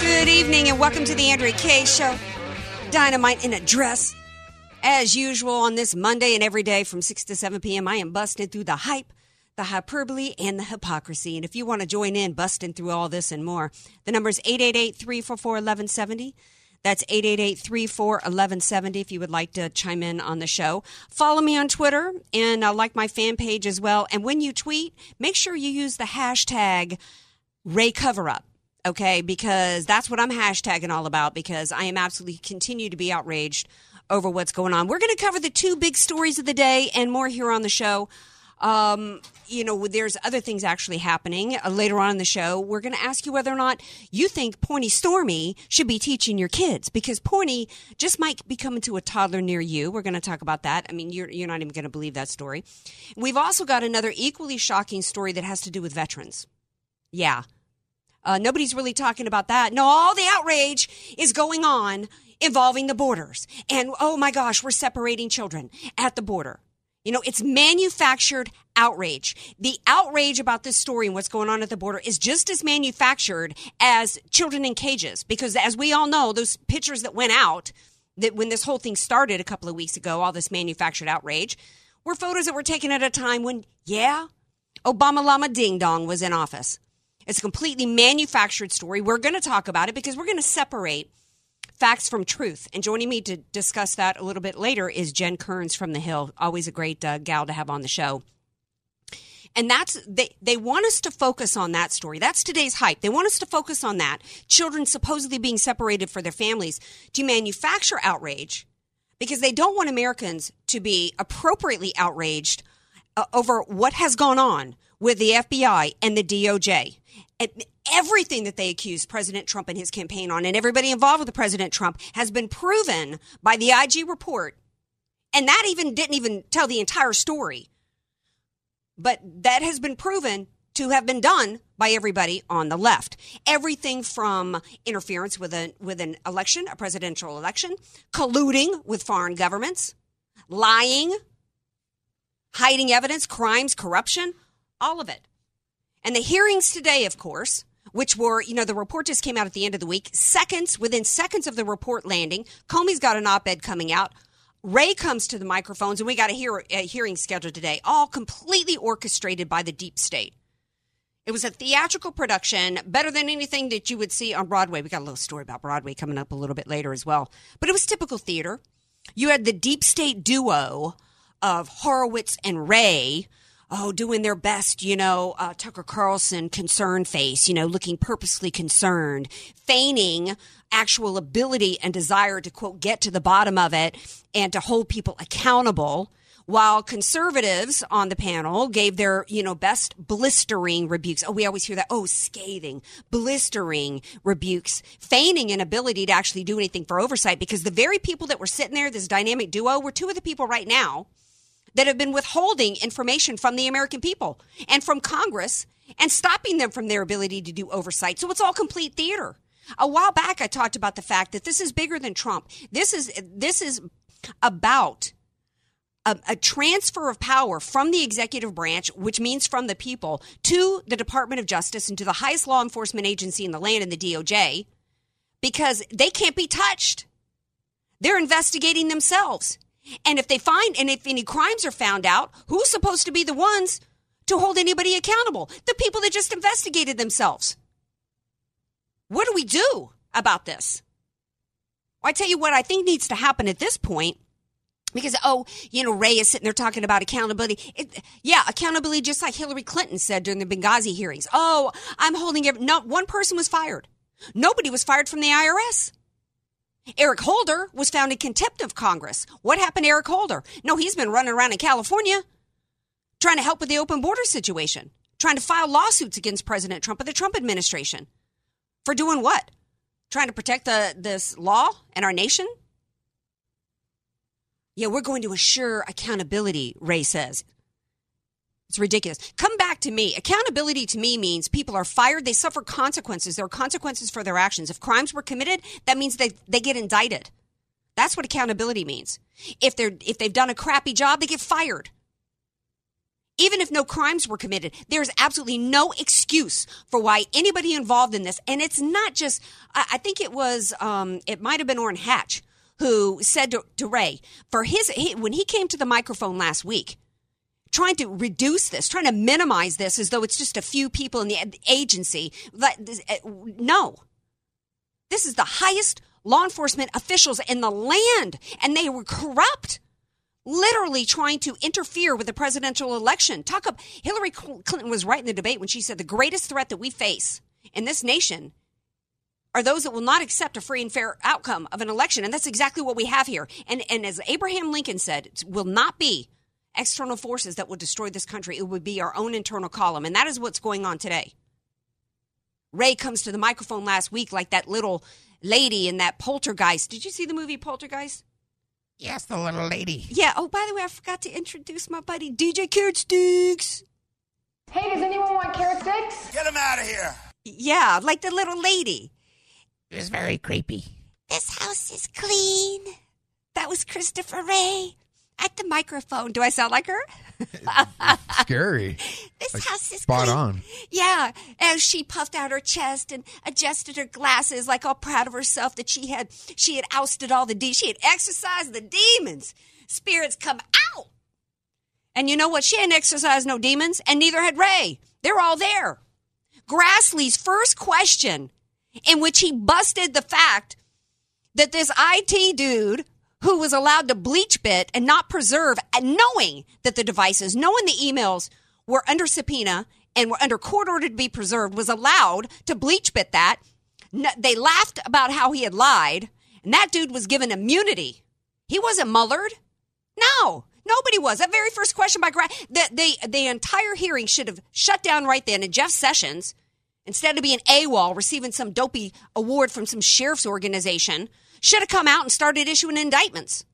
Good evening and welcome to the Andrea Kaye Show. Dynamite in a dress. As usual on this Monday and every day from 6 to 7 p.m. I am busting through the hype, the hyperbole, and the hypocrisy. And if you want to join in busting through all this and more, the number is 888-344-1170. That's 888-344-1170 if you would like to chime in on the show. Follow me on Twitter and like my fan page as well. And when you tweet, make sure you use the hashtag RayCoverUp. Okay, because that's what I'm hashtagging all about, because I am absolutely continue to be outraged over what's going on. We're going to cover the two big stories of the day and more here on the show. You know, there's other things actually happening later on in the show. We're going to ask you whether or not you think Pointy Stormy should be teaching your kids, because Pointy just might be coming to a toddler near you. We're going to talk about that. I mean, you're not even going to believe that story. We've also got another equally shocking story that has to do with veterans. Yeah. Nobody's really talking about that. No, all the outrage is going on involving the borders. And, oh, my gosh, we're separating children at the border. You know, it's manufactured outrage. The outrage about this story and what's going on at the border is just as manufactured as children in cages. Because, as we all know, those pictures that went out that when this whole thing started a couple of weeks ago, all this manufactured outrage, were photos that were taken at a time when, yeah, Obama Llama Ding Dong was in office. It's a completely manufactured story. We're going to talk about it because we're going to separate facts from truth. And joining me to discuss that a little bit later is Jen Kearns from The Hill, always a great gal to have on the show. And that's they want us to focus on that story. That's today's hype. They want us to focus on that. Children supposedly being separated from their families to manufacture outrage because they don't want Americans to be appropriately outraged over what has gone on with the FBI and the DOJ. And everything that they accused President Trump and his campaign on, and everybody involved with President Trump, has been proven by the IG report. And that even didn't even tell the entire story. But that has been proven to have been done by everybody on the left. Everything from interference with an election, a presidential election, colluding with foreign governments, lying, hiding evidence, crimes, corruption, all of it. And the hearings today, of course, which were, you know, the report just came out at the end of the week. Within seconds of the report landing, Comey's got an op-ed coming out. Ray comes to the microphones, and we got a hearing scheduled today, all completely orchestrated by the deep state. It was a theatrical production, better than anything that you would see on Broadway. We got a little story about Broadway coming up a little bit later as well. But it was typical theater. You had the deep state duo of Horowitz and Ray, doing their best, you know, Tucker Carlson concerned face, you know, looking purposely concerned, feigning actual ability and desire to, quote, get to the bottom of it and to hold people accountable, while conservatives on the panel gave their, you know, best blistering rebukes. Oh, we always hear that. Oh, scathing, blistering rebukes, feigning an ability to actually do anything for oversight, because the very people that were sitting there, this dynamic duo, were two of the people right now that have been withholding information from the American people and from Congress and stopping them from their ability to do oversight. So it's all complete theater. A while back, I talked about the fact that this is bigger than Trump. This is about a transfer of power from the executive branch, which means from the people, to the Department of Justice and to the highest law enforcement agency in the land, in the DOJ, because they can't be touched. They're investigating themselves. And if they find, and if any crimes are found out, who's supposed to be the ones to hold anybody accountable? The people that just investigated themselves. What do we do about this? I tell you what I think needs to happen at this point, because, Ray is sitting there talking about accountability. Accountability, just like Hillary Clinton said during the Benghazi hearings. Oh, I'm holding it. Not one person was fired. Nobody was fired from the IRS. Eric Holder was found in contempt of Congress. What happened to Eric Holder? No, he's been running around in California trying to help with the open border situation, trying to file lawsuits against President Trump and the Trump administration. For doing what? Trying to protect this law and our nation? Yeah, we're going to assure accountability, Ray says. It's ridiculous. Come back to me. Accountability to me means people are fired. They suffer consequences. There are consequences for their actions. If crimes were committed, that means they get indicted. That's what accountability means. If they've done a crappy job, they get fired. Even if no crimes were committed, there's absolutely no excuse for why anybody involved in this. And it's not just, I think it was, it might have been Orrin Hatch who said to Ray, when he came to the microphone last week, trying to reduce this, trying to minimize this as though it's just a few people in the agency. No. This is the highest law enforcement officials in the land, and they were corrupt. Literally trying to interfere with the presidential election. Hillary Clinton was right in the debate when she said the greatest threat that we face in this nation are those that will not accept a free and fair outcome of an election. And that's exactly what we have here. And as Abraham Lincoln said, it will not be external forces that will destroy this country. It would be our own internal column. And that is what's going on today. Ray comes to the microphone last week like that little lady in that Poltergeist. Did you see the movie Poltergeist? Yes, the little lady. Yeah. Oh, by the way, I forgot to introduce my buddy, DJ Carrot Sticks. Hey, does anyone want carrot sticks? Get him out of here. Yeah, like the little lady. It was very creepy. This house is clean. That was Christopher Wray at the microphone. Do I sound like her? Scary. This house is spot clean. On. Yeah. And she puffed out her chest and adjusted her glasses, like all proud of herself that she had ousted all the demons. She had exorcised the demons. Spirits come out. And you know what? She hadn't exorcised no demons, and neither had Ray. They're all there. Grassley's first question, in which he busted the fact that this IT dude who was allowed to bleach bit and not preserve, and knowing that the devices, knowing the emails were under subpoena and were under court order to be preserved, was allowed to bleach bit that. They laughed about how he had lied, and that dude was given immunity. He wasn't mullered. No, nobody was. That very first question by the entire hearing should have shut down right then, and Jeff Sessions, instead of being AWOL, receiving some dopey award from some sheriff's organization, should have come out and started issuing indictments.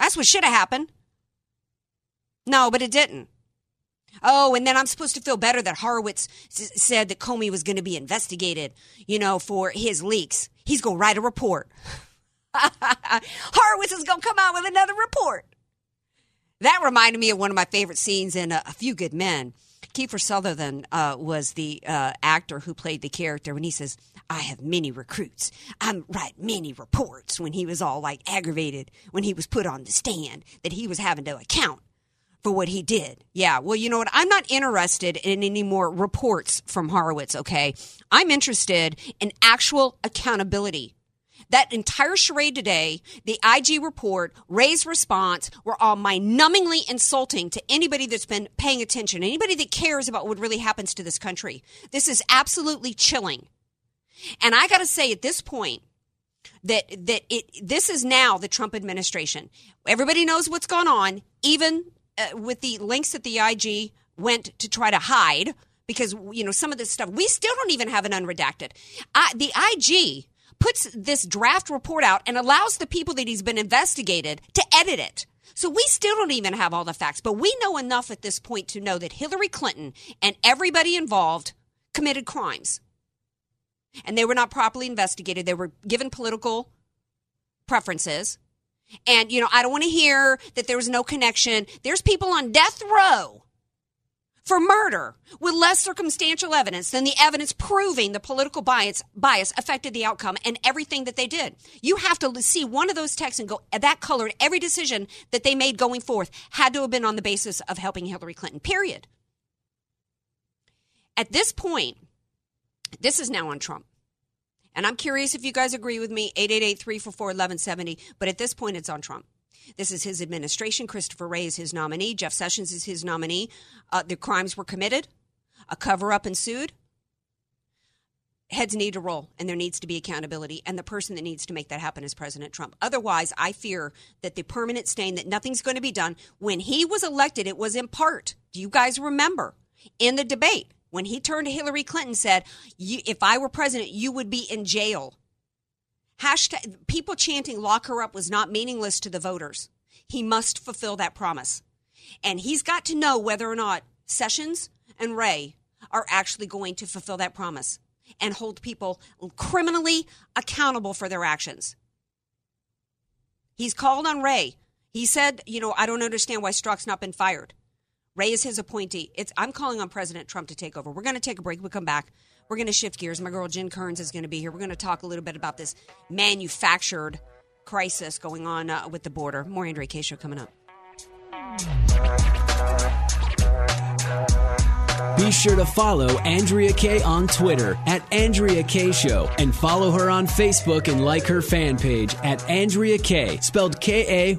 That's what should have happened. No, but it didn't. Oh, and then I'm supposed to feel better that Horowitz said that Comey was going to be investigated, for his leaks. He's going to write a report. Horowitz is going to come out with another report. That reminded me of one of my favorite scenes in A Few Good Men. Kiefer Sutherland was the actor who played the character when he says, I have many recruits. I write many reports, when he was all like aggravated when he was put on the stand that he was having to account for what he did. Yeah, well, you know what? I'm not interested in any more reports from Horowitz, okay? I'm interested in actual accountability. That entire charade today, the IG report, Ray's response, were all mind-numbingly insulting to anybody that's been paying attention, anybody that cares about what really happens to this country. This is absolutely chilling. And I got to say at this point that this is now the Trump administration. Everybody knows what's gone on, even with the links that the IG went to try to hide, because, some of this stuff, we still don't even have an unredacted. The IG puts this draft report out and allows the people that he's been investigated to edit it. So we still don't even have all the facts, but we know enough at this point to know that Hillary Clinton and everybody involved committed crimes. And they were not properly investigated. They were given political preferences. And, I don't want to hear that there was no connection. There's people on death row for murder with less circumstantial evidence than the evidence proving the political bias affected the outcome and everything that they did. You have to see one of those texts and go, that colored every decision that they made going forth had to have been on the basis of helping Hillary Clinton, period. At this point, this is now on Trump. And I'm curious if you guys agree with me, 888-344-1170, but at this point it's on Trump. This is his administration. Christopher Wray is his nominee. Jeff Sessions is his nominee. The crimes were committed. A cover-up ensued. Heads need to roll, and there needs to be accountability. And the person that needs to make that happen is President Trump. Otherwise, I fear that the permanent stain that nothing's going to be done. When he was elected, it was in part, do you guys remember, in the debate, when he turned to Hillary Clinton, said, if I were president, you would be in jail. Hashtag, people chanting lock her up was not meaningless to the voters. He must fulfill that promise. And he's got to know whether or not Sessions and Wray are actually going to fulfill that promise and hold people criminally accountable for their actions. He's called on Wray. He said, I don't understand why Strzok's not been fired. Wray is his appointee. I'm calling on President Trump to take over. We're going to take a break. We'll come back. We're going to shift gears. My girl Jen Kearns is going to be here. We're going to talk a little bit about this manufactured crisis going on with the border. More Andrea Kaye Show coming up. Be sure to follow Andrea Kaye on Twitter at Andrea Kaye Show and follow her on Facebook and like her fan page at Andrea Kaye, spelled Kaye.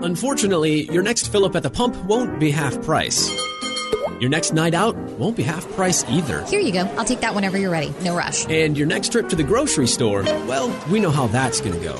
Unfortunately, your next fill-up at the pump won't be half price. Your next night out won't be half price either. Here you go. I'll take that whenever you're ready. No rush. And your next trip to the grocery store, well, we know how that's going to go.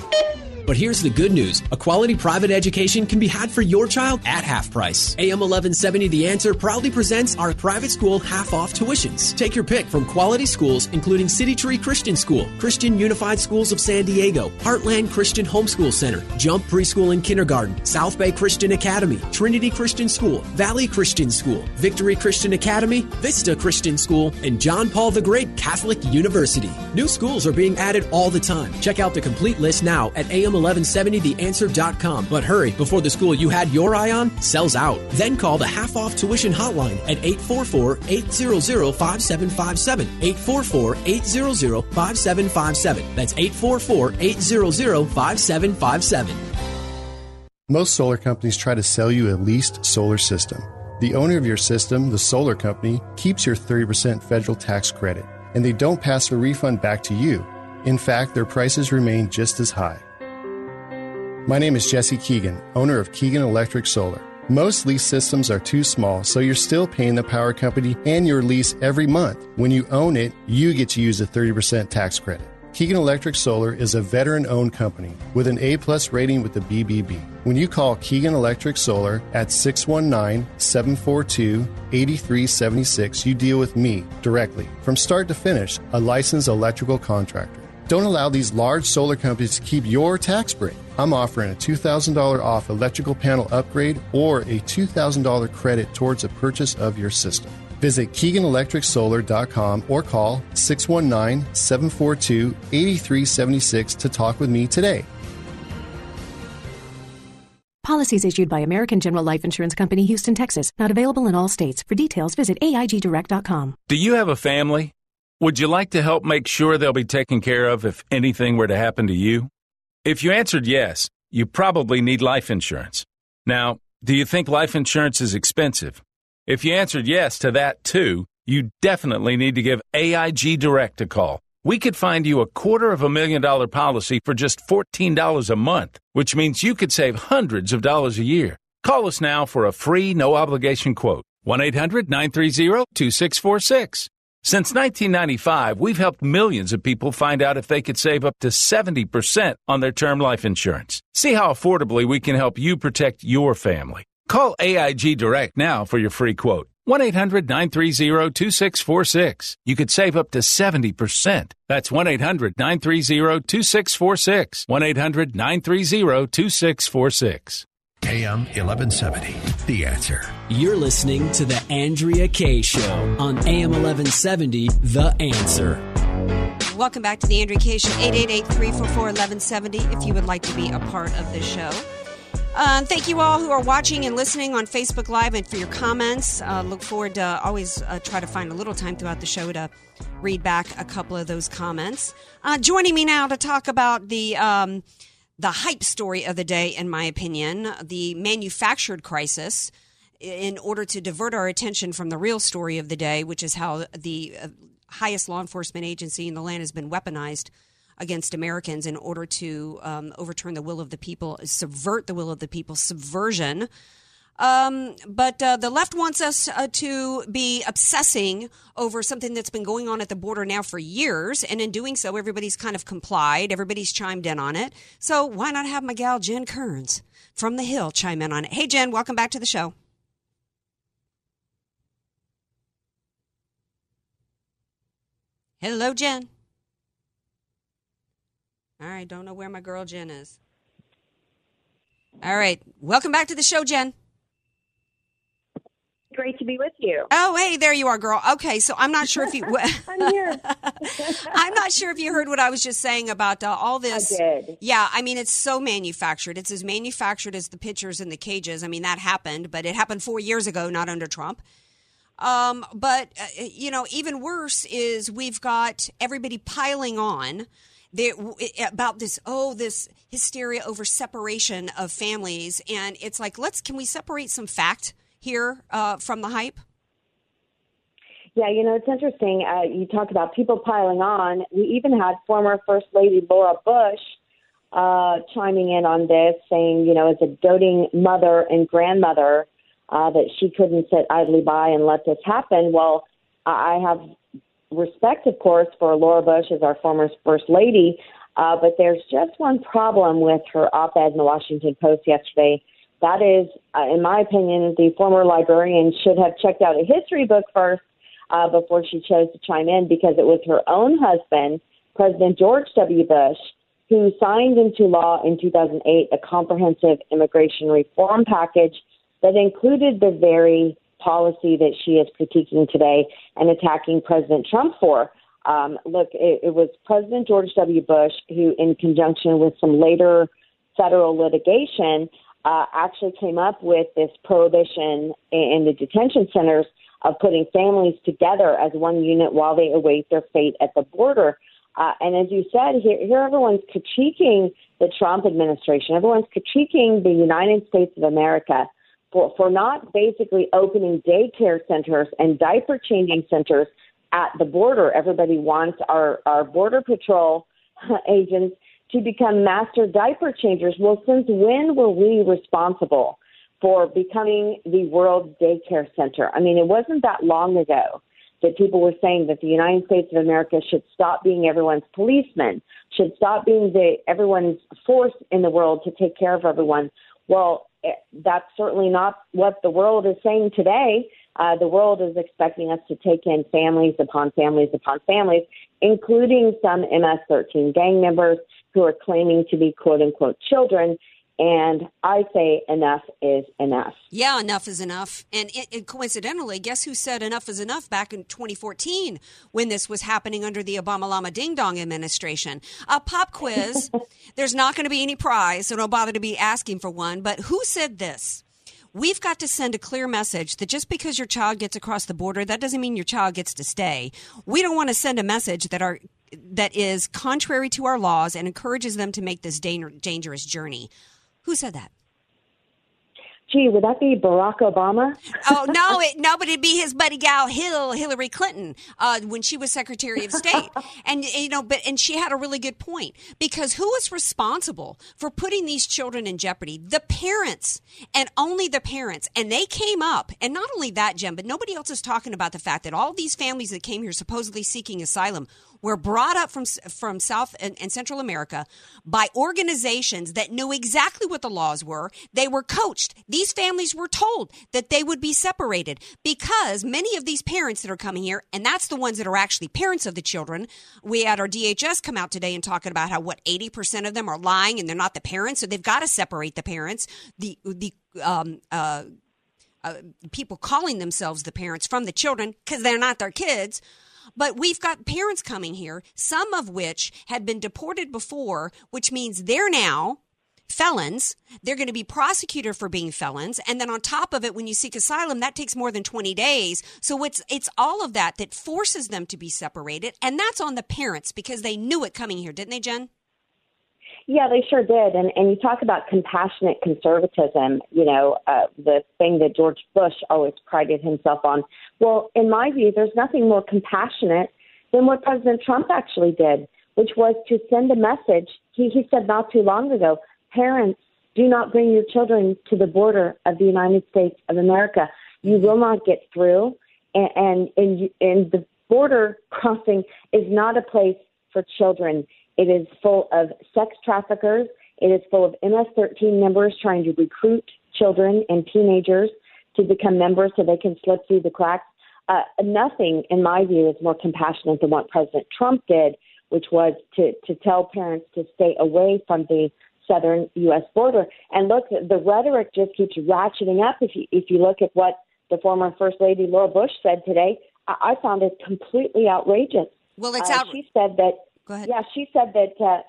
But here's the good news. A quality private education can be had for your child at half price. AM 1170 The Answer proudly presents our private school half-off tuitions. Take your pick from quality schools, including City Tree Christian School, Christian Unified Schools of San Diego, Heartland Christian Homeschool Center, Jump Preschool and Kindergarten, South Bay Christian Academy, Trinity Christian School, Valley Christian School, Victory Christian Academy, Vista Christian School, and John Paul the Great Catholic University. New schools are being added all the time. Check out the complete list now at AM 1170theanswer.com. But hurry before the school you had your eye on sells out. Then call the half-off tuition hotline at 844-800-5757. 844-800-5757. That's 844-800-5757. Most solar companies try to sell you a leased solar system. The owner of your system, the solar company, keeps your 30% federal tax credit, and they don't pass a refund back to you. In fact, their prices remain just as high. My name is Jesse Keegan, owner of Keegan Electric Solar. Most lease systems are too small, so you're still paying the power company and your lease every month. When you own it, you get to use a 30% tax credit. Keegan Electric Solar is a veteran-owned company with an A-plus rating with the BBB. When you call Keegan Electric Solar at 619-742-8376, you deal with me directly, from start to finish, a licensed electrical contractor. Don't allow these large solar companies to keep your tax break. I'm offering a $2,000 off electrical panel upgrade or a $2,000 credit towards the purchase of your system. Visit KeeganElectricSolar.com or call 619-742-8376 to talk with me today. Policies issued by American General Life Insurance Company, Houston, Texas. Not available in all states. For details, visit AIGDirect.com. Do you have a family? Would you like to help make sure they'll be taken care of if anything were to happen to you? If you answered yes, you probably need life insurance. Now, do you think life insurance is expensive? If you answered yes to that too, you definitely need to give AIG Direct a call. We could find you a $250,000 policy for just $14 a month, which means you could save hundreds of dollars a year. Call us now for a free, no-obligation quote. 1-800-930-2646. Since 1995, we've helped millions of people find out if they could save up to 70% on their term life insurance. See how affordably we can help you protect your family. Call AIG Direct now for your free quote. 1-800-930-2646. You could save up to 70%. That's 1-800-930-2646. 1-800-930-2646. AM 1170, The Answer. You're listening to The Andrea Kaye Show on AM 1170, The Answer. Welcome back to The Andrea Kaye Show, 888-344-1170, if you would like to be a part of the show. Thank you all who are watching and listening on Facebook Live and for your comments. Look forward to always try to find a little time throughout the show to read back a couple of those comments. Joining me now to talk about the hype story of the day, in my opinion, the manufactured crisis, in order to divert our attention from the real story of the day, which is how the highest law enforcement agency in the land has been weaponized against Americans in order to overturn the will of the people, subvert the will of the people, subversion. But the left wants us to be obsessing over something that's been going on at the border now for years. And in doing so, everybody's kind of complied. Everybody's chimed in on it. So why not have my gal Jen Kearns from The Hill chime in on it? Hey, Jen, welcome back to the show. Hello, Jen. All right. Don't know where my girl Jen is. All right. Welcome back to the show, Jen. Great to be with you. Oh, hey, there you are, girl. Okay, so I'm not sure if you... I'm here. I'm not sure if you heard what I was just saying about all this. I did. Yeah, I mean, it's so manufactured. It's as manufactured as the pictures in the cages. I mean, that happened, but it happened 4 years ago, not under Trump. But you know, even worse is we've got everybody piling on about this, this hysteria over separation of families. And it's like, can we separate some fact here from the hype? Yeah, you know, it's interesting. You talked about people piling on. We even had former First Lady Laura Bush chiming in on this, saying, you know, as a doting mother and grandmother, that she couldn't sit idly by and let this happen. Well, I have respect, of course, for Laura Bush as our former First Lady, but there's just one problem with her op-ed in the Washington Post yesterday. That is, in my opinion, the former librarian should have checked out a history book first before she chose to chime in, because it was her own husband, President George W. Bush, who signed into law in 2008 a comprehensive immigration reform package that included the very policy that she is critiquing today and attacking President Trump for. Look, it was President George W. Bush who, in conjunction with some later federal litigation, actually came up with this prohibition in the detention centers of putting families together as one unit while they await their fate at the border. And as you said, here everyone's critiquing the Trump administration. Everyone's critiquing the United States of America for not basically opening daycare centers and diaper changing centers at the border. Everybody wants our Border Patrol agents to become master diaper changers. Well, since when were we responsible for becoming the world's daycare center? I mean, it wasn't that long ago that people were saying that the United States of America should stop being everyone's policeman, should stop being everyone's force in the world to take care of everyone. Well, that's certainly not what the world is saying today. The world is expecting us to take in families upon families upon families, including some MS-13 gang members who are claiming to be, quote-unquote, children. And I say enough is enough. Yeah, enough is enough. And coincidentally, guess who said enough is enough back in 2014 when this was happening under the Obama-Lama ding-dong administration? A pop quiz. There's not going to be any prize, so don't bother to be asking for one. But who said this? We've got to send a clear message that just because your child gets across the border, that doesn't mean your child gets to stay. We don't want to send a message that is contrary to our laws and encourages them to make this dangerous journey. Who said that? Gee, would that be Barack Obama? Oh, no, but it'd be his buddy gal, Hillary Clinton, when she was Secretary of State. And, you know, and she had a really good point, because who is responsible for putting these children in jeopardy? The parents, and only the parents. And they came up. And not only that, Jen, but nobody else is talking about the fact that all these families that came here supposedly seeking asylum were brought up from South and Central America by organizations that knew exactly what the laws were. They were coached. These families were told that they would be separated, because many of these parents that are coming here, and that's the ones that are actually parents of the children. We had our DHS come out today and talking about how, 80% of them are lying and they're not the parents, so they've got to separate the parents. The people calling themselves the parents from the children, because they're not their kids. But we've got parents coming here, some of which had been deported before, which means they're now felons. They're going to be prosecuted for being felons. And then on top of it, when you seek asylum, that takes more than 20 days. So it's all of that that forces them to be separated. And that's on the parents, because they knew it coming here, didn't they, Jen? Yeah, they sure did. And you talk about compassionate conservatism, you know, the thing that George Bush always prided himself on. Well, in my view, there's nothing more compassionate than what President Trump actually did, which was to send a message. He said not too long ago, parents, do not bring your children to the border of the United States of America. You will not get through. And the border crossing is not a place for children. It is full of sex traffickers. It is full of MS-13 members trying to recruit children and teenagers to become members so they can slip through the cracks. Nothing, in my view, is more compassionate than what President Trump did, which was to tell parents to stay away from the southern U.S. border. And look, the rhetoric just keeps ratcheting up. If you look at what the former First Lady Laura Bush said today, I found it completely outrageous. Well, it's outrageous. She said that. Go ahead. Yeah, she said that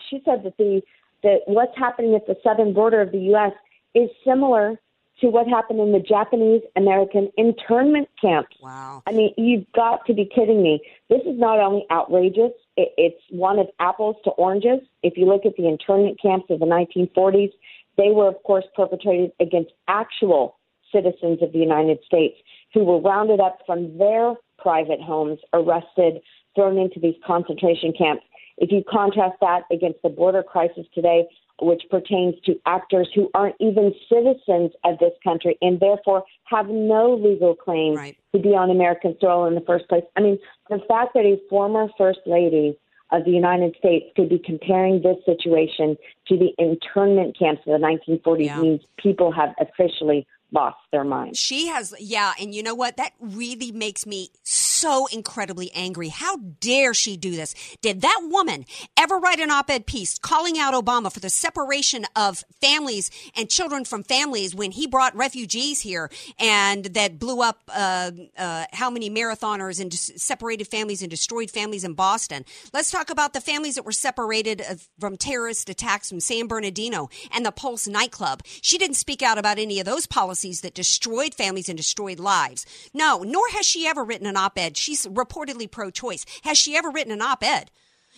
that what's happening at the southern border of the U.S. is similar to what happened in the Japanese American internment camps. Wow! I mean, you've got to be kidding me. This is not only outrageous; it's one of apples to oranges. If you look at the internment camps of the 1940s, they were, of course, perpetrated against actual citizens of the United States who were rounded up from their private homes, arrested, thrown into these concentration camps. If you contrast that against the border crisis today, which pertains to actors who aren't even citizens of this country and therefore have no legal claim to be on American soil in the first place. I mean, the fact that a former First Lady of the United States could be comparing this situation to the internment camps of the 1940s means people have officially lost their mind. She has, and you know what? That really makes me so incredibly angry. How dare she do this? Did that woman ever write an op-ed piece calling out Obama for the separation of families and children from families when he brought refugees here, and that blew up how many marathoners and separated families and destroyed families in Boston? Let's talk about the families that were separated from terrorist attacks from San Bernardino and the Pulse nightclub. She didn't speak out about any of those policies that destroyed families and destroyed lives. No, nor has she ever written an op-ed. She's reportedly pro-choice. Has she ever written an op-ed?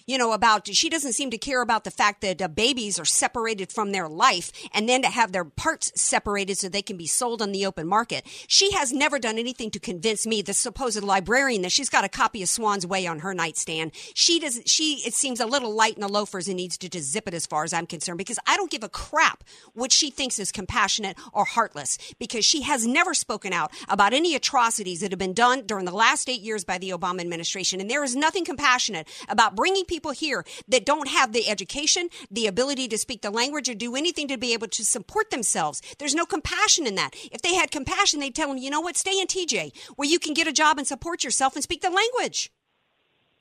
You know, about, she doesn't seem to care about the fact that babies are separated from their life and then to have their parts separated so they can be sold on the open market. She has never done anything to convince me, the supposed librarian, that she's got a copy of Swan's Way on her nightstand. It seems a little light in the loafers and needs to just zip it as far as I'm concerned, because I don't give a crap what she thinks is compassionate or heartless, because she has never spoken out about any atrocities that have been done during the last 8 years by the Obama administration. And there is nothing compassionate about bringing people here that don't have the education, the ability to speak the language, or do anything to be able to support themselves. There's no compassion in that. If they had compassion, they'd tell them, you know what, stay in TJ where you can get a job and support yourself and speak the language.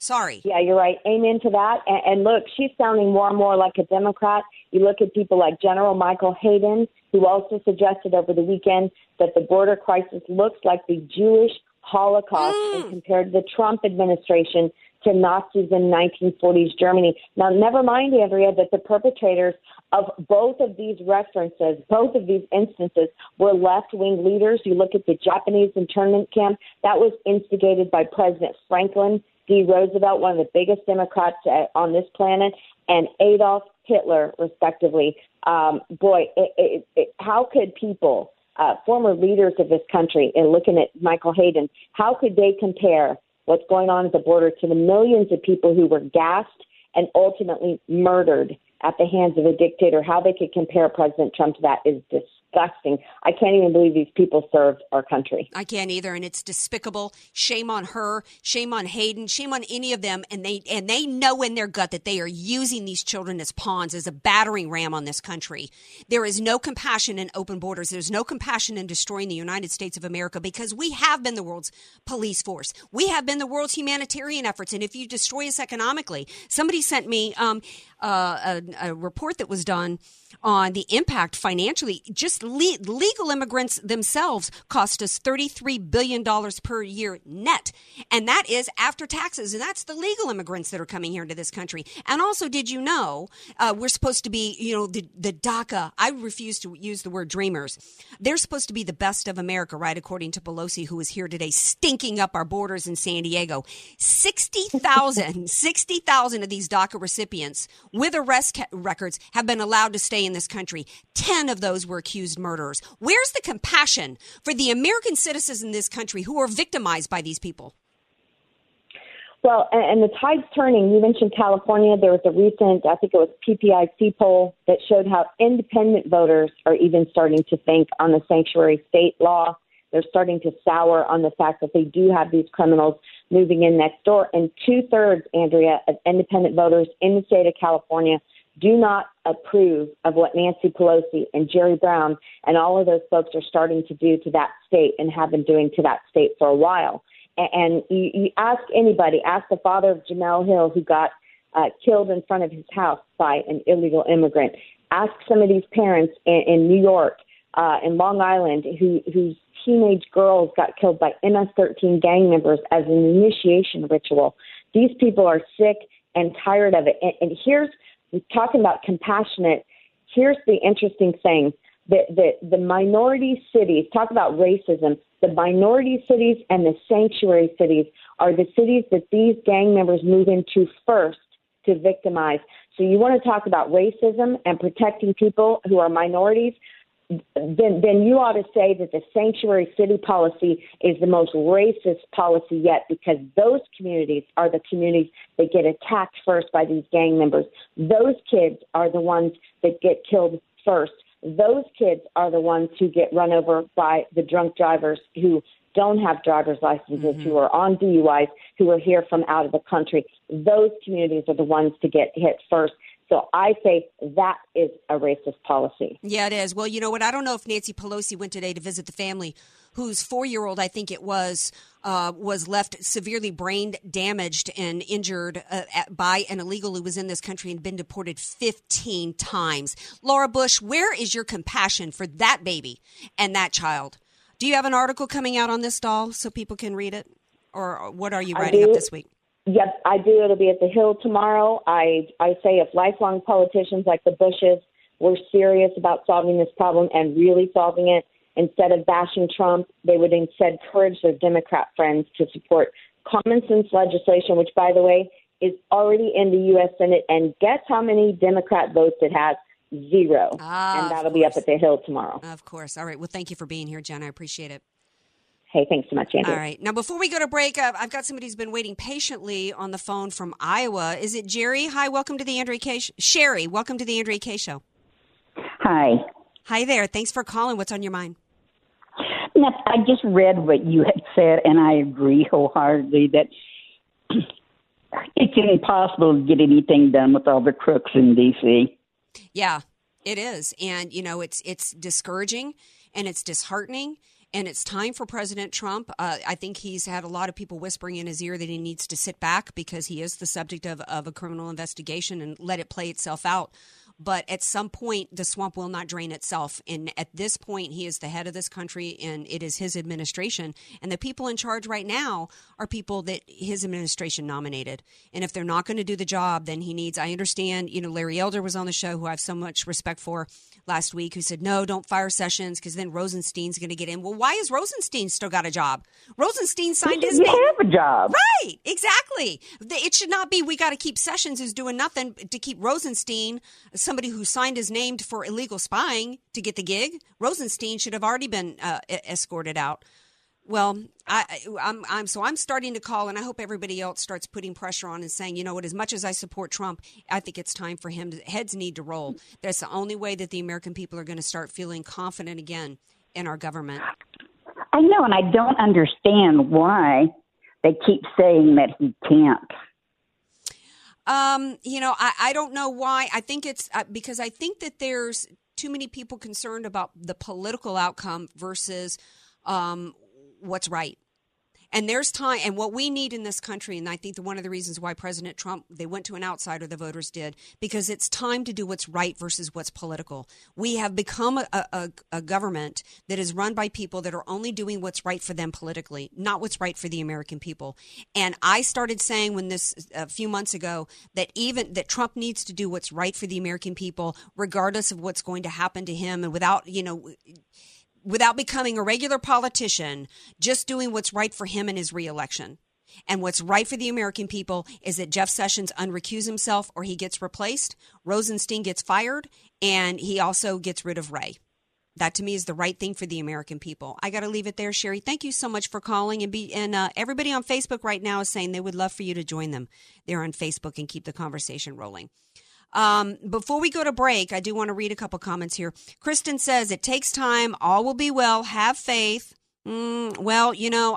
Sorry. Yeah, you're right. Amen to that. And look, she's sounding more and more like a Democrat. You look at people like General Michael Hayden, who also suggested over the weekend that the border crisis looks like the Jewish Holocaust and compared the Trump administration to Nazis in 1940s Germany. Now, never mind, Andrea, that the perpetrators of both of these references, both of these instances, were left-wing leaders. You look at the Japanese internment camp. That was instigated by President Franklin D. Roosevelt, one of the biggest Democrats on this planet, and Adolf Hitler, respectively. Boy, how could people former leaders of this country and looking at Michael Hayden, how could they compare what's going on at the border to the millions of people who were gassed and ultimately murdered at the hands of a dictator? How they could compare President Trump to that is disgusting. I can't even believe these people served our country. I can't either, and it's despicable. Shame on her. Shame on Hayden. Shame on any of them. And they know in their gut that they are using these children as pawns, as a battering ram on this country. There is no compassion in open borders. There's no compassion in destroying the United States of America, because we have been the world's police force. We have been the world's humanitarian efforts. And if you destroy us economically, somebody sent me a report that was done on the impact financially. Just legal immigrants themselves cost us $33 billion per year net. And that is after taxes. And that's the legal immigrants that are coming here into this country. And also, did you know we're supposed to be, the DACA. I refuse to use the word dreamers. They're supposed to be the best of America, right? According to Pelosi, who is here today, stinking up our borders in San Diego. 60,000 of these DACA recipients with arrest records have been allowed to stay in this country. 10 of those were accused murderers. Where's the compassion for the American citizens in this country who are victimized by these people? Well, and the tide's turning. You mentioned California. There was a recent, I think it was PPIC poll that showed how independent voters are even starting to think on the sanctuary state law. They're starting to sour on the fact that they do have these criminals moving in next door. And 2/3, Andrea, of independent voters in the state of California do not approve of what Nancy Pelosi and Jerry Brown and all of those folks are starting to do to that state and have been doing to that state for a while. And you ask anybody, ask the father of Jamel Hill, who got killed in front of his house by an illegal immigrant. Ask some of these parents in New York, in Long Island, whose teenage girls got killed by MS-13 gang members as an initiation ritual. These people are sick and tired of it. And here's, we're talking about compassionate. Here's the interesting thing, that the minority cities, talk about racism, the minority cities and the sanctuary cities are the cities that these gang members move into first to victimize. So you want to talk about racism and protecting people who are minorities, then you ought to say that the sanctuary city policy is the most racist policy yet, because those communities are the communities that get attacked first by these gang members. Those kids are the ones that get killed first. Those kids are the ones who get run over by the drunk drivers who don't have driver's licenses, mm-hmm. who are on DUIs, who are here from out of the country. Those communities are the ones to get hit first. So I say that is a racist policy. Yeah, it is. Well, you know what? I don't know if Nancy Pelosi went today to visit the family whose 4-year-old, I think it was left severely brain damaged and injured by an illegal who was in this country and been deported 15 times. Laura Bush, where is your compassion for that baby and that child? Do you have an article coming out on this, doll, so people can read it? Or what are you writing up this week? Yes, I do. It'll be at The Hill tomorrow. I say if lifelong politicians like the Bushes were serious about solving this problem and really solving it, instead of bashing Trump, they would instead encourage their Democrat friends to support common sense legislation, which, by the way, is already in the U.S. Senate. And guess how many Democrat votes it has? 0. And that'll be up at The Hill tomorrow. Of course. All right. Well, thank you for being here, Jen. I appreciate it. Hey, thanks so much, Andrew. All right. Now, before we go to break, I've got somebody who's been waiting patiently on the phone from Iowa. Is it Jerry? Hi, welcome to the Andrea Kaye Show. Sherry, welcome to the Andrea Kaye Show. Hi. Hi there. Thanks for calling. What's on your mind? Now, I just read what you had said, and I agree wholeheartedly that it's impossible to get anything done with all the crooks in D.C. Yeah, it is. And, it's discouraging, and it's disheartening. And it's time for President Trump. I think he's had a lot of people whispering in his ear that he needs to sit back because he is the subject of a criminal investigation and let it play itself out. But at some point, the swamp will not drain itself. And at this point, he is the head of this country, and it is his administration. And the people in charge right now are people that his administration nominated. And if they're not going to do the job, then he needs – I understand, Larry Elder was on the show, who I have so much respect for last week, who said, no, don't fire Sessions because then Rosenstein's going to get in. Well, why is Rosenstein still got a job? Rosenstein signed his name. He didn't have a job. Right, exactly. It should not be we got to keep Sessions, who's doing nothing, to keep Rosenstein – somebody who signed his name for illegal spying to get the gig. Rosenstein should have already been escorted out. Well, I'm starting to call, and I hope everybody else starts putting pressure on and saying, you know what, as much as I support Trump, I think it's time for him. Heads need to roll. That's the only way that the American people are going to start feeling confident again in our government. I know, and I don't understand why they keep saying that he can't. I don't know why. I think it's because I think that there's too many people concerned about the political outcome versus what's right. And there's time, and what we need in this country, and I think one of the reasons why President Trump, they went to an outsider, the voters did, because it's time to do what's right versus what's political. We have become a government that is run by people that are only doing what's right for them politically, not what's right for the American people. And I started saying when this a few months ago that even that Trump needs to do what's right for the American people, regardless of what's going to happen to him, and without becoming a regular politician, just doing what's right for him in his reelection. And what's right for the American people is that Jeff Sessions unrecuse himself or he gets replaced, Rosenstein gets fired, and he also gets rid of Wray. That, to me, is the right thing for the American people. I got to leave it there, Sherry. Thank you so much for calling. And everybody on Facebook right now is saying they would love for you to join them. They're on Facebook and keep the conversation rolling. Before we go to break, I do want to read a couple comments here. Kristen says, it takes time. All will be well. Have faith. Well, you know,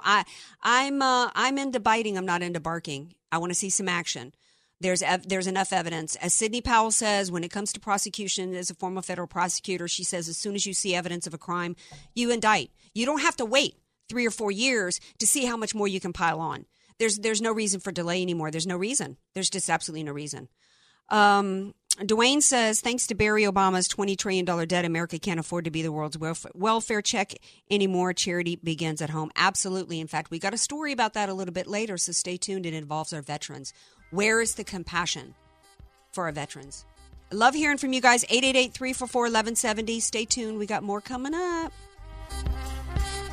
I'm into biting. I'm not into barking. I want to see some action. There's enough evidence. As Sidney Powell says, when it comes to prosecution, as a former federal prosecutor, she says, as soon as you see evidence of a crime, you indict. You don't have to wait 3 or 4 years to see how much more you can pile on. There's no reason for delay anymore. There's no reason. There's just absolutely no reason. Dwayne says, thanks to Barry Obama's $20 trillion debt, America can't afford to be the world's welfare check anymore. Charity begins at home. Absolutely. In fact, we got a story about that a little bit later, so stay tuned. It involves our veterans. Where is the compassion for our veterans? I love hearing from you guys. 888-344-1170. Stay tuned. We got more coming up.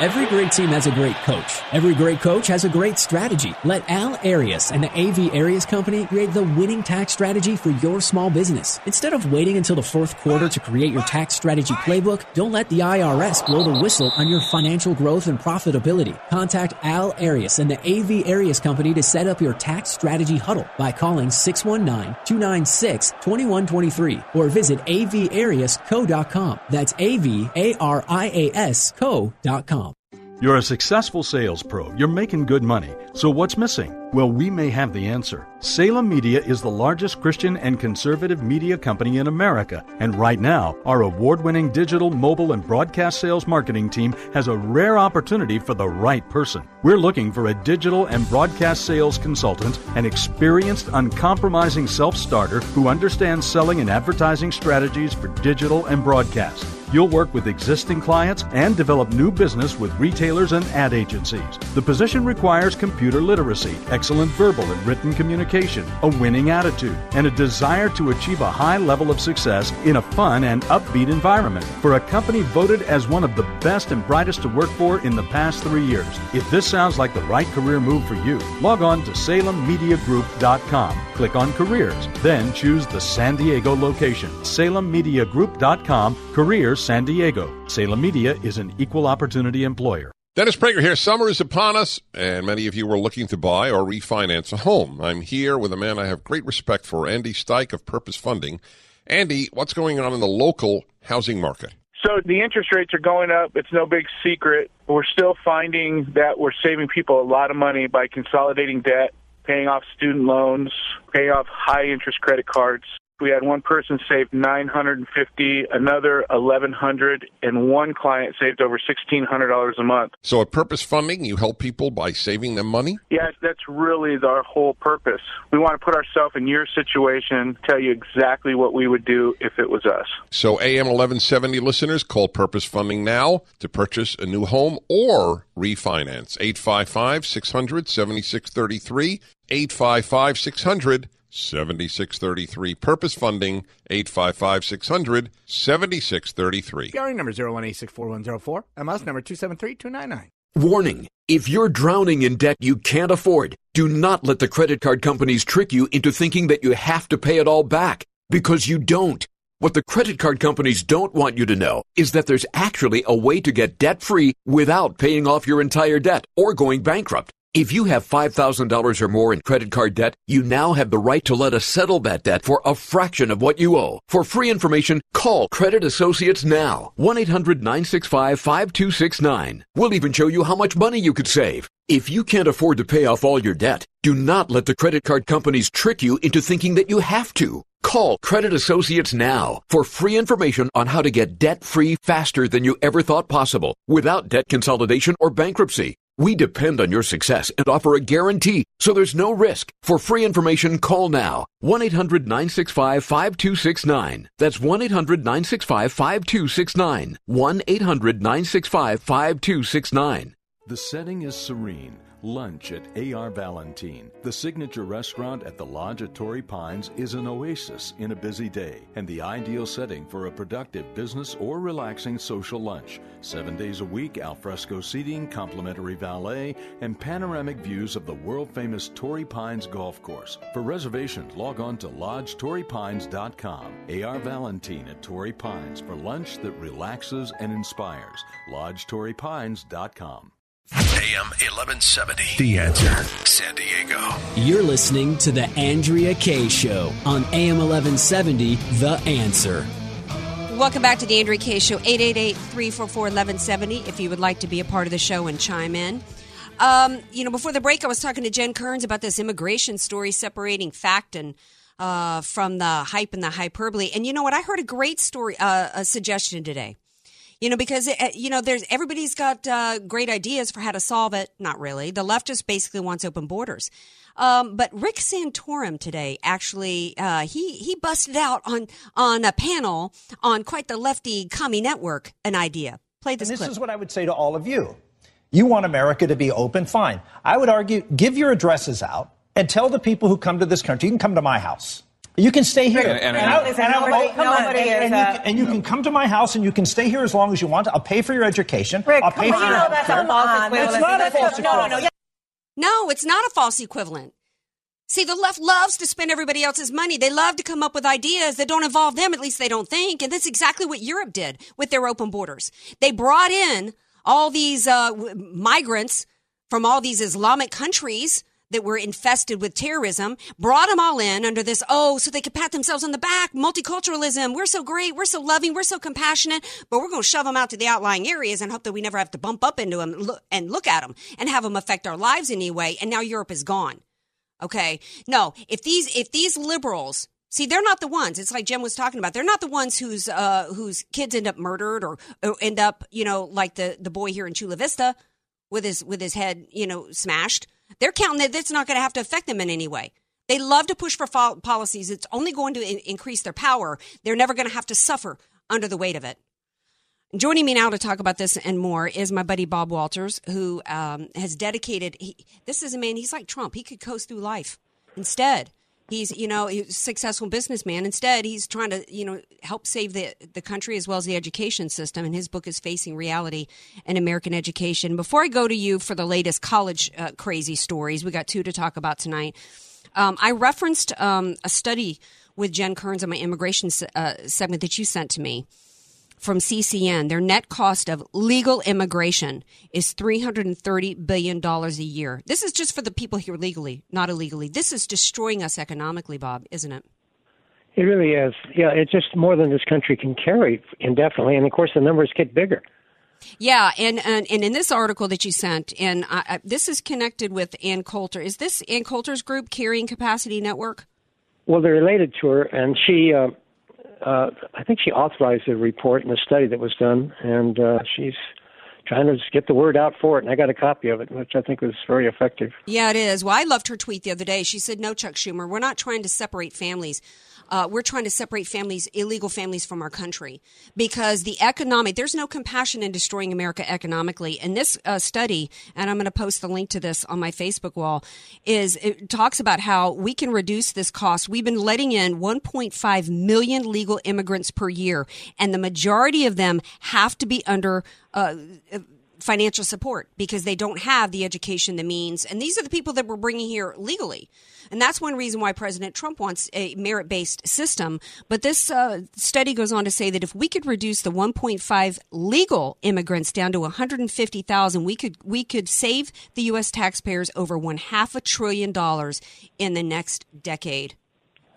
Every great team has a great coach. Every great coach has a great strategy. Let Al Arias and the AV Arias Company create the winning tax strategy for your small business. Instead of waiting until the fourth quarter to create your tax strategy playbook, don't let the IRS blow the whistle on your financial growth and profitability. Contact Al Arias and the AV Arias Company to set up your tax strategy huddle by calling 619-296-2123 or visit avariasco.com. That's avariasco.com. You're a successful sales pro. You're making good money. So what's missing? Well, we may have the answer. Salem Media is the largest Christian and conservative media company in America. And right now, our award-winning digital, mobile, and broadcast sales marketing team has a rare opportunity for the right person. We're looking for a digital and broadcast sales consultant, an experienced, uncompromising self-starter who understands selling and advertising strategies for digital and broadcast. You'll work with existing clients and develop new business with retailers and ad agencies. The position requires computer literacy, excellent verbal and written communication, a winning attitude, and a desire to achieve a high level of success in a fun and upbeat environment. For a company voted as one of the best and brightest to work for in the past 3 years, if this sounds like the right career move for you, log on to SalemMediaGroup.com. Click on Careers, then choose the San Diego location. SalemMediaGroup.com, Careers, San Diego. Salem Media is an equal opportunity employer. Dennis Prager here. Summer is upon us, and many of you are looking to buy or refinance a home. I'm here with a man I have great respect for, Andy Steich of Purpose Funding. Andy, what's going on in the local housing market? So the interest rates are going up. It's no big secret. We're still finding that we're saving people a lot of money by consolidating debt, paying off student loans, paying off high-interest credit cards. We had one person saved $950, another $1,100, and one client saved over $1,600 a month. So at Purpose Funding, you help people by saving them money? Yes, that's really our whole purpose. We want to put ourselves in your situation, tell you exactly what we would do if it was us. So AM 1170 listeners, call Purpose Funding now to purchase a new home or refinance. 855-600-7633, 855-600-7633. 7633. Purpose Funding, 855-600-7633. Garing number 01864104, MLS number 273-299. Warning, if you're drowning in debt you can't afford, do not let the credit card companies trick you into thinking that you have to pay it all back, because you don't. What the credit card companies don't want you to know is that there's actually a way to get debt-free without paying off your entire debt or going bankrupt. If you have $5,000 or more in credit card debt, you now have the right to let us settle that debt for a fraction of what you owe. For free information, call Credit Associates now. 1-800-965-5269. We'll even show you how much money you could save. If you can't afford to pay off all your debt, do not let the credit card companies trick you into thinking that you have to. Call Credit Associates now for free information on how to get debt-free faster than you ever thought possible, without debt consolidation or bankruptcy. We depend on your success and offer a guarantee, so there's no risk. For free information, call now. 1-800-965-5269. That's 1-800-965-5269. 1-800-965-5269. The setting is serene. Lunch at AR Valentine, the signature restaurant at the Lodge at Torrey Pines, is an oasis in a busy day and the ideal setting for a productive business or relaxing social lunch. 7 days a week, alfresco seating, complimentary valet, and panoramic views of the world-famous Torrey Pines golf course. For reservations, log on to LodgeTorreyPines.com. AR Valentine at Torrey Pines for lunch that relaxes and inspires. LodgeTorreyPines.com. AM 1170. The Answer. San Diego. You're listening to The Andrea Kaye Show on AM 1170, The Answer. Welcome back to The Andrea Kaye Show, 888-344-1170, if you would like to be a part of the show and chime in. Before the break, I was talking to Jen Kearns about this immigration story, separating fact and from the hype and the hyperbole. And you know what? I heard a great story, a suggestion today. Because everybody's got great ideas for how to solve it. Not really. The leftist basically wants open borders. But Rick Santorum today, actually, he busted out on a panel on quite the lefty commie network an idea. Play this clip. And this is what I would say to all of you. You want America to be open? Fine. I would argue, give your addresses out and tell the people who come to this country, you can come to my house. You can stay here, and you can come to my house, and you can stay here as long as you want. I'll pay for your education. Rick, I'll pay for your health care. No, it's not a false equivalent. See, the left loves to spend everybody else's money. They love to come up with ideas that don't involve them, at least they don't think. And that's exactly what Europe did with their open borders. They brought in all these migrants from all these Islamic countries that were infested with terrorism, brought them all in under this, so they could pat themselves on the back, multiculturalism, we're so great, we're so loving, we're so compassionate, but we're going to shove them out to the outlying areas and hope that we never have to bump up into them and look at them and have them affect our lives anyway, and now Europe is gone. Okay? No, if these liberals... See, they're not the ones. It's like Jim was talking about. They're not the ones whose kids end up murdered or end up, like the boy here in Chula Vista with his head, smashed. They're counting that that's not going to have to affect them in any way. They love to push for policies. It's only going to increase their power. They're never going to have to suffer under the weight of it. Joining me now to talk about this and more is my buddy Bob Walters, who has dedicated... this is a man, he's like Trump. He could coast through life. Instead, he's a successful businessman. Instead, he's trying to, help save the country as well as the education system. And his book is Facing Reality in American Education. Before I go to you for the latest college crazy stories, we got two to talk about tonight. I referenced a study with Jen Kearns on my immigration segment that you sent to me from CCN. Their net cost of legal immigration is $330 billion a year. This is just for the people here legally, not illegally. This is destroying us economically, Bob, isn't it? It really is. Yeah, it's just more than this country can carry indefinitely. And, of course, the numbers get bigger. Yeah, and in this article that you sent, and this is connected with Ann Coulter. Is this Ann Coulter's group, Carrying Capacity Network? Well, they're related to her, and she, I think she authorized a report and a study that was done, and she's trying to just get the word out for it, and I got a copy of it, which I think was very effective. Yeah, it is. Well, I loved her tweet the other day. She said, no, Chuck Schumer, we're not trying to separate families. We're trying to separate families, illegal families, from our country, because the economic, there's no compassion in destroying America economically. And this study, and I'm going to post the link to this on my Facebook wall, is it talks about how we can reduce this cost. We've been letting in 1.5 million legal immigrants per year, and the majority of them have to be under financial support because they don't have the education, the means. And these are the people that we're bringing here legally. And that's one reason why President Trump wants a merit-based system. But this study goes on to say that if we could reduce the 1.5 legal immigrants down to 150,000, we could save the U.S. taxpayers over $1.5 trillion in the next decade.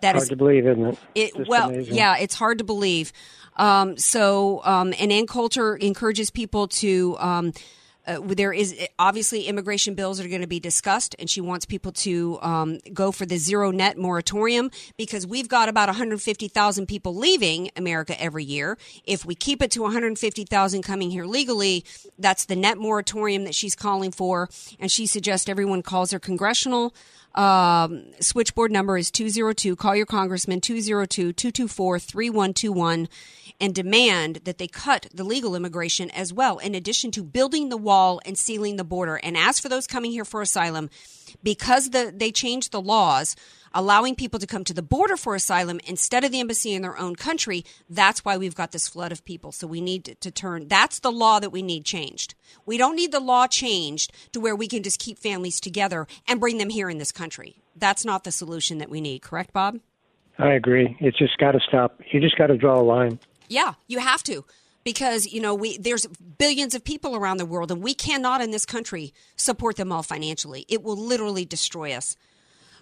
That hard is, to believe, isn't it? Well, amazing. Yeah, it's hard to believe. And Ann Coulter encourages people to there is obviously immigration bills are going to be discussed, and she wants people to go for the zero net moratorium because we've got about 150,000 people leaving America every year. If we keep it to 150,000 coming here legally, that's the net moratorium that she's calling for. And she suggests everyone calls their congressional switchboard number is 202. Call your congressman, 202-224-3121, and demand that they cut the legal immigration as well, in addition to building the wall and sealing the border. And as for those coming here for asylum, because they changed the laws allowing people to come to the border for asylum instead of the embassy in their own country, that's why we've got this flood of people. So we need to turn – that's the law that we need changed. We don't need the law changed to where we can just keep families together and bring them here in this country. That's not the solution that we need. Correct, Bob? I agree. It's just got to stop. You just got to draw a line. Yeah, you have to. Because, you know, there's billions of people around the world, and we cannot in this country support them all financially. It will literally destroy us.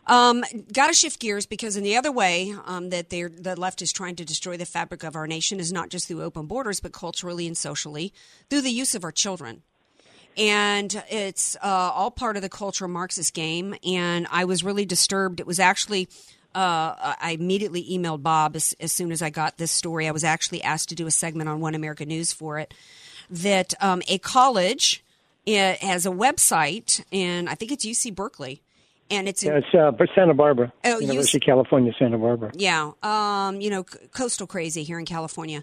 Got to shift gears, because in the other way that the left is trying to destroy the fabric of our nation is not just through open borders, but culturally and socially through the use of our children. And it's all part of the culture Marxist game. And I was really disturbed. It was actually I immediately emailed Bob as soon as I got this story. I was actually asked to do a segment on One America News for it, that a college has a website, and I think it's UC Berkeley. And it's Santa Barbara, University of California, Santa Barbara. Yeah, coastal crazy here in California.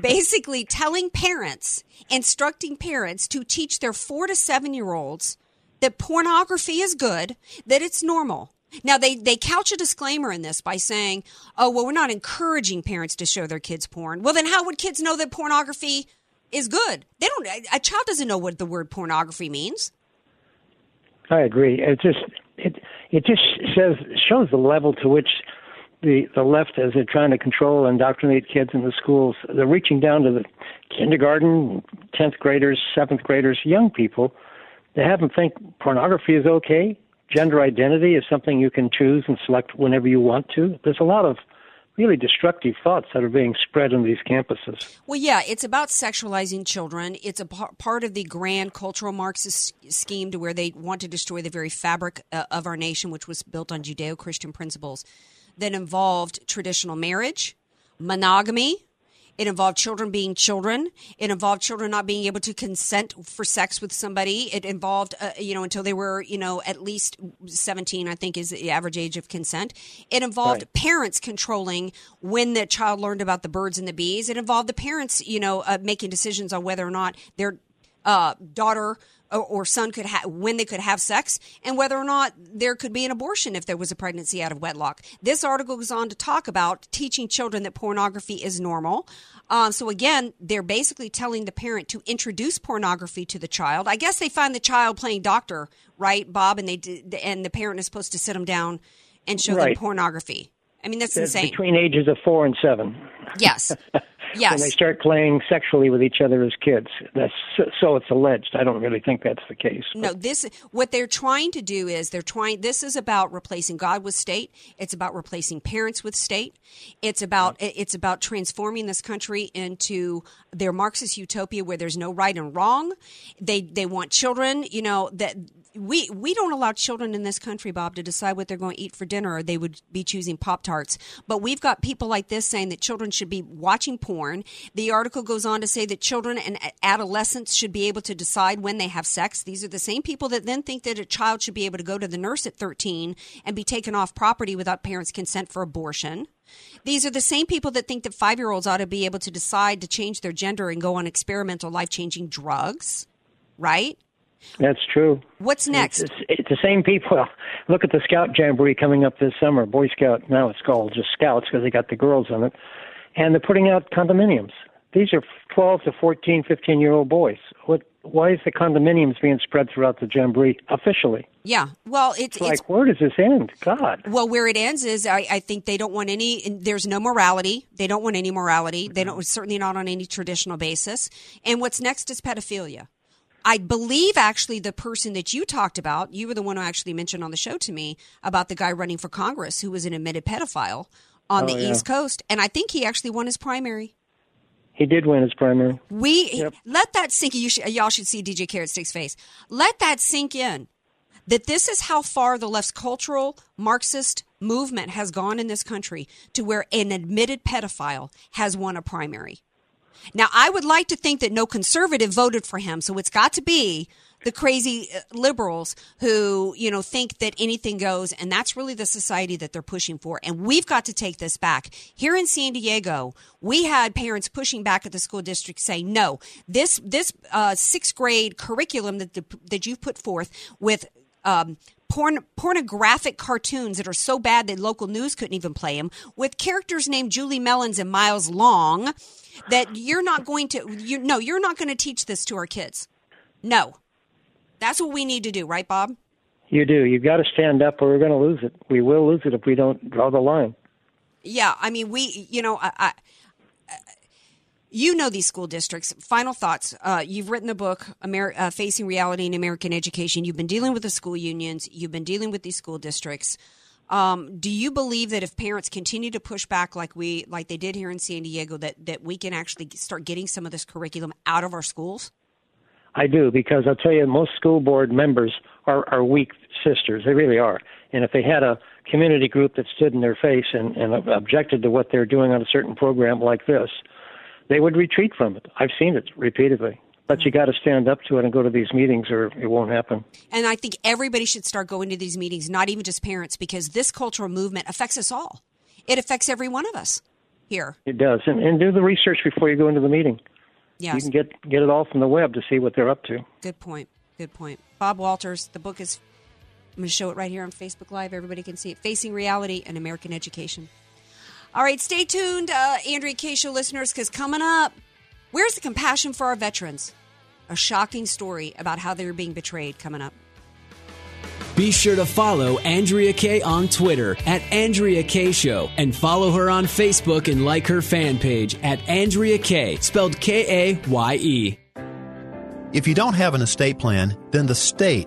Basically telling parents, instructing parents to teach their 4- to 7-year-olds that pornography is good, that it's normal. Now, they couch a disclaimer in this by saying, oh, well, we're not encouraging parents to show their kids porn. Well, then how would kids know that pornography is good? They don't. A child doesn't know what the word pornography means. I agree. It just shows the level to which the left, as they're trying to control and indoctrinate kids in the schools, they're reaching down to the kindergarten, 10th graders, 7th graders, young people. They have them think pornography is okay. Gender identity is something you can choose and select whenever you want to. There's a lot of really destructive thoughts that are being spread on these campuses. Well, yeah, it's about sexualizing children. It's a part of the grand cultural Marxist scheme to where they want to destroy the very fabric of our nation, which was built on Judeo-Christian principles that involved traditional marriage, monogamy. It involved children being children. It involved children not being able to consent for sex with somebody. It involved, until they were, at least 17, I think is the average age of consent. It involved parents controlling when the child learned about the birds and the bees. It involved the parents, making decisions on whether or not their daughter or son could when they could have sex, and whether or not there could be an abortion if there was a pregnancy out of wedlock. This article goes on to talk about teaching children that pornography is normal. So again, they're basically telling the parent to introduce pornography to the child. I guess they find the child playing doctor, right, Bob? And and the parent is supposed to sit them down and show them pornography. I mean, that's insane. Between ages of 4 and 7. Yes. Yes. When they start playing sexually with each other as kids. That's so it's alleged. I don't really think that's the case. But. No, what they're trying to do is this is about replacing God with state. It's about replacing parents with state. It's about transforming this country into their Marxist utopia where there's no right and wrong. They want children, that we don't allow children in this country, Bob, to decide what they're going to eat for dinner, or they would be choosing Pop-Tarts. But we've got people like this saying that children should be watching porn. The article goes on to say that children and adolescents should be able to decide when they have sex. These are the same people that then think that a child should be able to go to the nurse at 13 and be taken off property without parents' consent for abortion. These are the same people that think that 5-year-olds ought to be able to decide to change their gender and go on experimental life-changing drugs, right? That's true. What's next? It's the same people. Well, look at the Scout Jamboree coming up this summer. Boy Scout, now it's called just Scouts because they got the girls on it. And they're putting out condominiums. These are 12 to 14, 15-year-old boys. Why is the condominiums being spread throughout the Jamboree officially? Yeah, well, it's where does this end? God. Well, where it ends is I think they don't want any. There's no morality. They don't want any morality. They don't, certainly not on any traditional basis. And what's next is pedophilia. I believe actually the person that you talked about, you were the one who actually mentioned on the show to me about the guy running for Congress who was an admitted pedophile on the East Coast. And I think he actually won his primary. He did win his primary. Let that sink in. Y'all should see DJ Carrot Stick's face. Let that sink in, that this is how far the left's cultural Marxist movement has gone in this country, to where an admitted pedophile has won a primary. Now, I would like to think that no conservative voted for him, so it's got to be the crazy liberals who, you know, think that anything goes, and that's really the society that they're pushing for, and we've got to take this back. Here in San Diego, we had parents pushing back at the school district saying, no, this sixth grade curriculum that you've put forth with pornographic cartoons that are so bad that local news couldn't even play them, with characters named Julie Mellons and Miles Long, that you're not going to teach this to our kids. No. That's what we need to do, right, Bob? You do. You've got to stand up or we're going to lose it. We will lose it if we don't draw the line. Yeah, I mean, I these school districts. Final thoughts. You've written the book, Facing Reality in American Education. You've been dealing with the school unions. You've been dealing with these school districts. Do you believe that if parents continue to push back like they did here in San Diego, that we can actually start getting some of this curriculum out of our schools? I do, because I'll tell you, most school board members are weak sisters. They really are. And if they had a community group that stood in their face and objected to what they're doing on a certain program like this, they would retreat from it. I've seen it repeatedly. But you got to stand up to it and go to these meetings or it won't happen. And I think everybody should start going to these meetings, not even just parents, because this cultural movement affects us all. It affects every one of us here. It does. And do the research before you go into the meeting. Yes. You can get it all from the web to see what they're up to. Good point. Good point. Bob Walters, the book is, I'm going to show it right here on Facebook Live. Everybody can see it. Facing Reality in American Education. All right, stay tuned, Andrea Kaye Show listeners, because coming up, where's the compassion for our veterans? A shocking story about how they were being betrayed coming up. Be sure to follow Andrea Kaye on Twitter @AndreaKayeShow and follow her on Facebook and like her fan page @AndreaKaye, spelled Kaye. If you don't have an estate plan, then the state,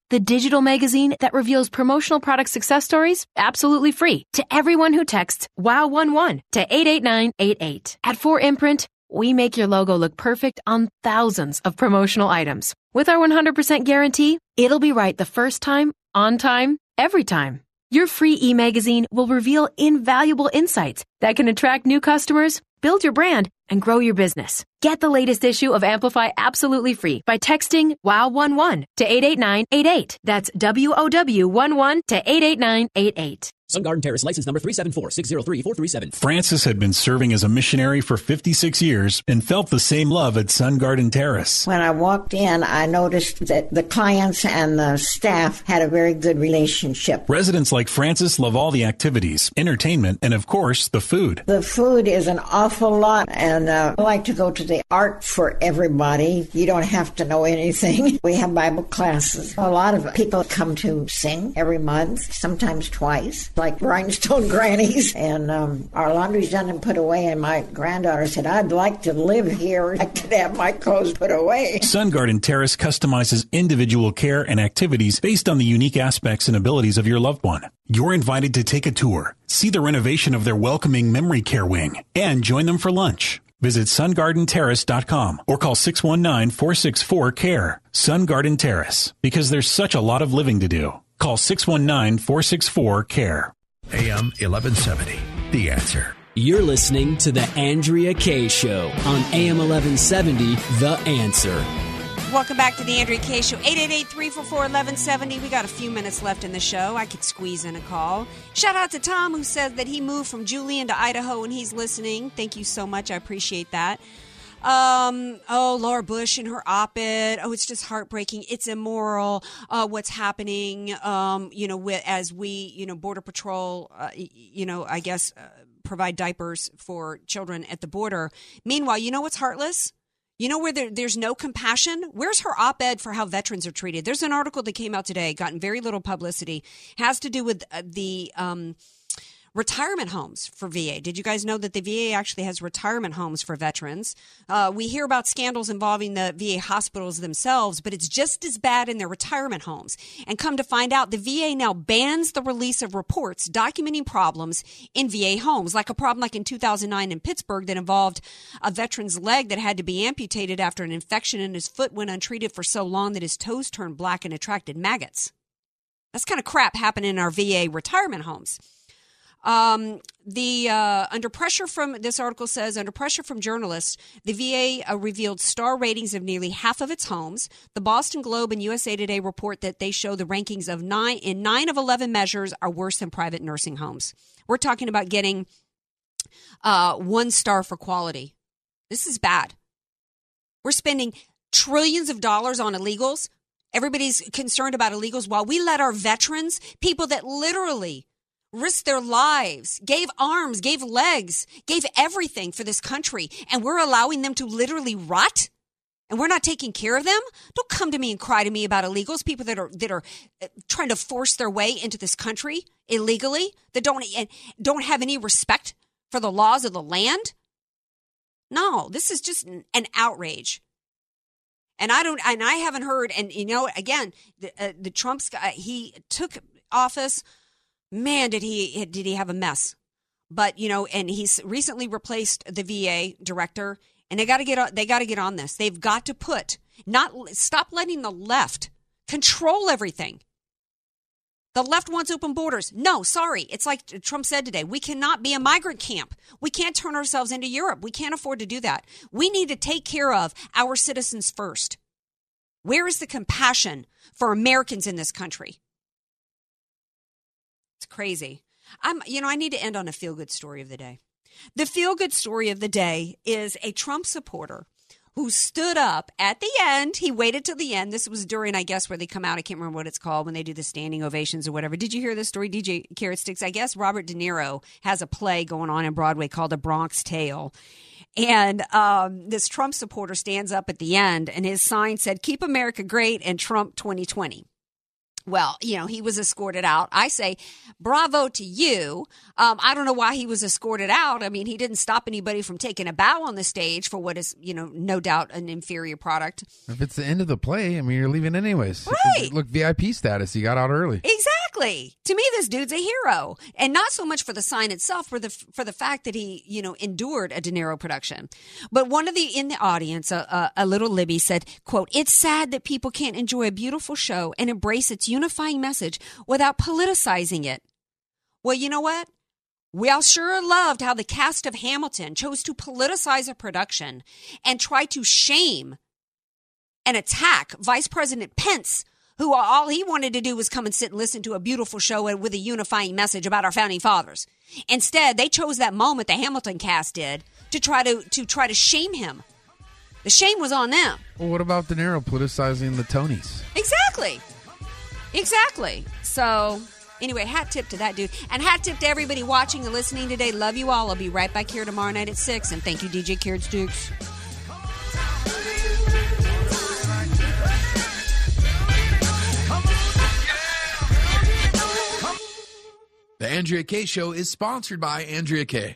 the digital magazine that reveals promotional product success stories absolutely free to everyone who texts WOW11 to 88988. At 4imprint, we make your logo look perfect on thousands of promotional items. With our 100% guarantee, it'll be right the first time, on time, every time. Your free e-magazine will reveal invaluable insights that can attract new customers, build your brand, and grow your business. Get the latest issue of Amplify absolutely free by texting WOW11 to 88988. That's WOW11 to 88988. Sun Garden Terrace, license number 374-603-437. Francis had been serving as a missionary for 56 years and felt the same love at Sun Garden Terrace. When I walked in, I noticed that the clients and the staff had a very good relationship. Residents like Francis love all the activities, entertainment, and of course, the food. The food is an awful lot, and I like to go to the art for everybody. You don't have to know anything. We have Bible classes. A lot of people come to sing every month, sometimes twice. Like rhinestone grannies, and our laundry's done and put away, and my granddaughter said, I'd like to live here. I could have my clothes put away. Sun Garden Terrace customizes individual care and activities based on the unique aspects and abilities of your loved one. You're invited to take a tour, see the renovation of their welcoming memory care wing, and join them for lunch. Visit sungardenterrace.com or call 619-464-CARE. Sun Garden Terrace, because there's such a lot of living to do. Call 619-464-CARE. AM 1170, The Answer. You're listening to The Andrea Kaye Show on AM 1170, The Answer. Welcome back to The Andrea Kaye Show, 888-344-1170. We got a few minutes left in the show. I could squeeze in a call. Shout out to Tom, who says that he moved from Julian to Idaho and he's listening. Thank you so much. I appreciate that. Laura Bush and her op-ed. Oh, it's just heartbreaking. It's immoral. What's happening, Border Patrol, provide diapers for children at the border. Meanwhile, you know what's heartless? You know where there's no compassion? Where's her op-ed for how veterans are treated? There's an article that came out today, gotten very little publicity, has to do with the retirement homes for VA. Did you guys know that the VA actually has retirement homes for veterans? We hear about scandals involving the VA hospitals themselves, but it's just as bad in their retirement homes. And come to find out, the VA now bans the release of reports documenting problems in VA homes, like a problem like in 2009 in Pittsburgh that involved a veteran's leg that had to be amputated after an infection in his foot went untreated for so long that his toes turned black and attracted maggots. That's kind of crap happening in our VA retirement homes. Under pressure from journalists, the VA revealed star ratings of nearly half of its homes. The Boston Globe and USA Today report that they show the rankings of 9 of 11 measures are worse than private nursing homes. We're talking about getting 1 star for quality. This is bad. We're spending trillions of dollars on illegals. Everybody's concerned about illegals while we let our veterans, people that literally risked their lives, gave arms, gave legs, gave everything for this country, and we're allowing them to literally rot, and we're not taking care of them? Don't come to me and cry to me about illegals, people that are trying to force their way into this country illegally, that don't have any respect for the laws of the land. No, this is just an outrage. And I haven't heard, and again, the Trump's guy, he took office. Man, did he have a mess. But, and he's recently replaced the VA director, and they got to get on this. They've got to stop letting the left control everything. The left wants open borders. No, sorry. It's like Trump said today. We cannot be a migrant camp. We can't turn ourselves into Europe. We can't afford to do that. We need to take care of our citizens first. Where is the compassion for Americans in this country? It's crazy. I need to end on a feel-good story of the day. The feel-good story of the day is a Trump supporter who stood up at the end. He waited till the end. This was during, I guess, where they come out. I can't remember what it's called when they do the standing ovations or whatever. Did you hear this story, DJ Carrot Sticks? I guess Robert De Niro has a play going on in Broadway called The Bronx Tale. And this Trump supporter stands up at the end, and his sign said, "Keep America Great" and "Trump 2020. Well, he was escorted out. I say, bravo to you. I don't know why he was escorted out. I mean, he didn't stop anybody from taking a bow on the stage for what is, no doubt an inferior product. If it's the end of the play, I mean, you're leaving anyways. Right. Look, VIP status. He got out early. Exactly. To me, this dude's a hero. And not so much for the sign itself, for the fact that he, endured a De Niro production. But one of the, in the audience, a little Libby said, quote, "It's sad that people can't enjoy a beautiful show and embrace its unifying message without politicizing it." Well, you know what? We all sure loved how the cast of Hamilton chose to politicize a production and try to shame and attack Vice President Pence, who all he wanted to do was come and sit and listen to a beautiful show with a unifying message about our founding fathers. Instead, they chose that moment, the Hamilton cast did, to try to shame him. The shame was on them. Well, what about De Niro politicizing the Tonys? Exactly. So, anyway, hat tip to that dude. And hat tip to everybody watching and listening today. Love you all. I'll be right back here tomorrow night at 6. And thank you, DJ Carrot Sticks. The Andrea Kaye Show is sponsored by Andrea Kaye.